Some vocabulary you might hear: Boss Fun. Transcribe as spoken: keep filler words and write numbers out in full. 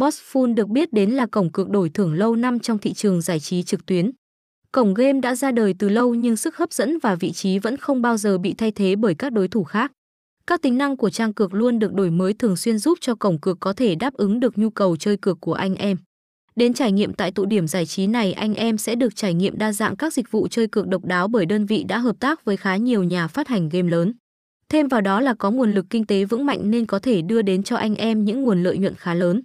Boss Fun được biết đến là cổng cược đổi thưởng lâu năm trong thị trường giải trí trực tuyến. Cổng game đã ra đời từ lâu nhưng sức hấp dẫn và vị trí vẫn không bao giờ bị thay thế bởi các đối thủ khác. Các tính năng của trang cược luôn được đổi mới thường xuyên giúp cho cổng cược có thể đáp ứng được nhu cầu chơi cược của anh em. Đến trải nghiệm tại tụ điểm giải trí này, anh em sẽ được trải nghiệm đa dạng các dịch vụ chơi cược độc đáo bởi đơn vị đã hợp tác với khá nhiều nhà phát hành game lớn. Thêm vào đó là có nguồn lực kinh tế vững mạnh nên có thể đưa đến cho anh em những nguồn lợi nhuận khá lớn.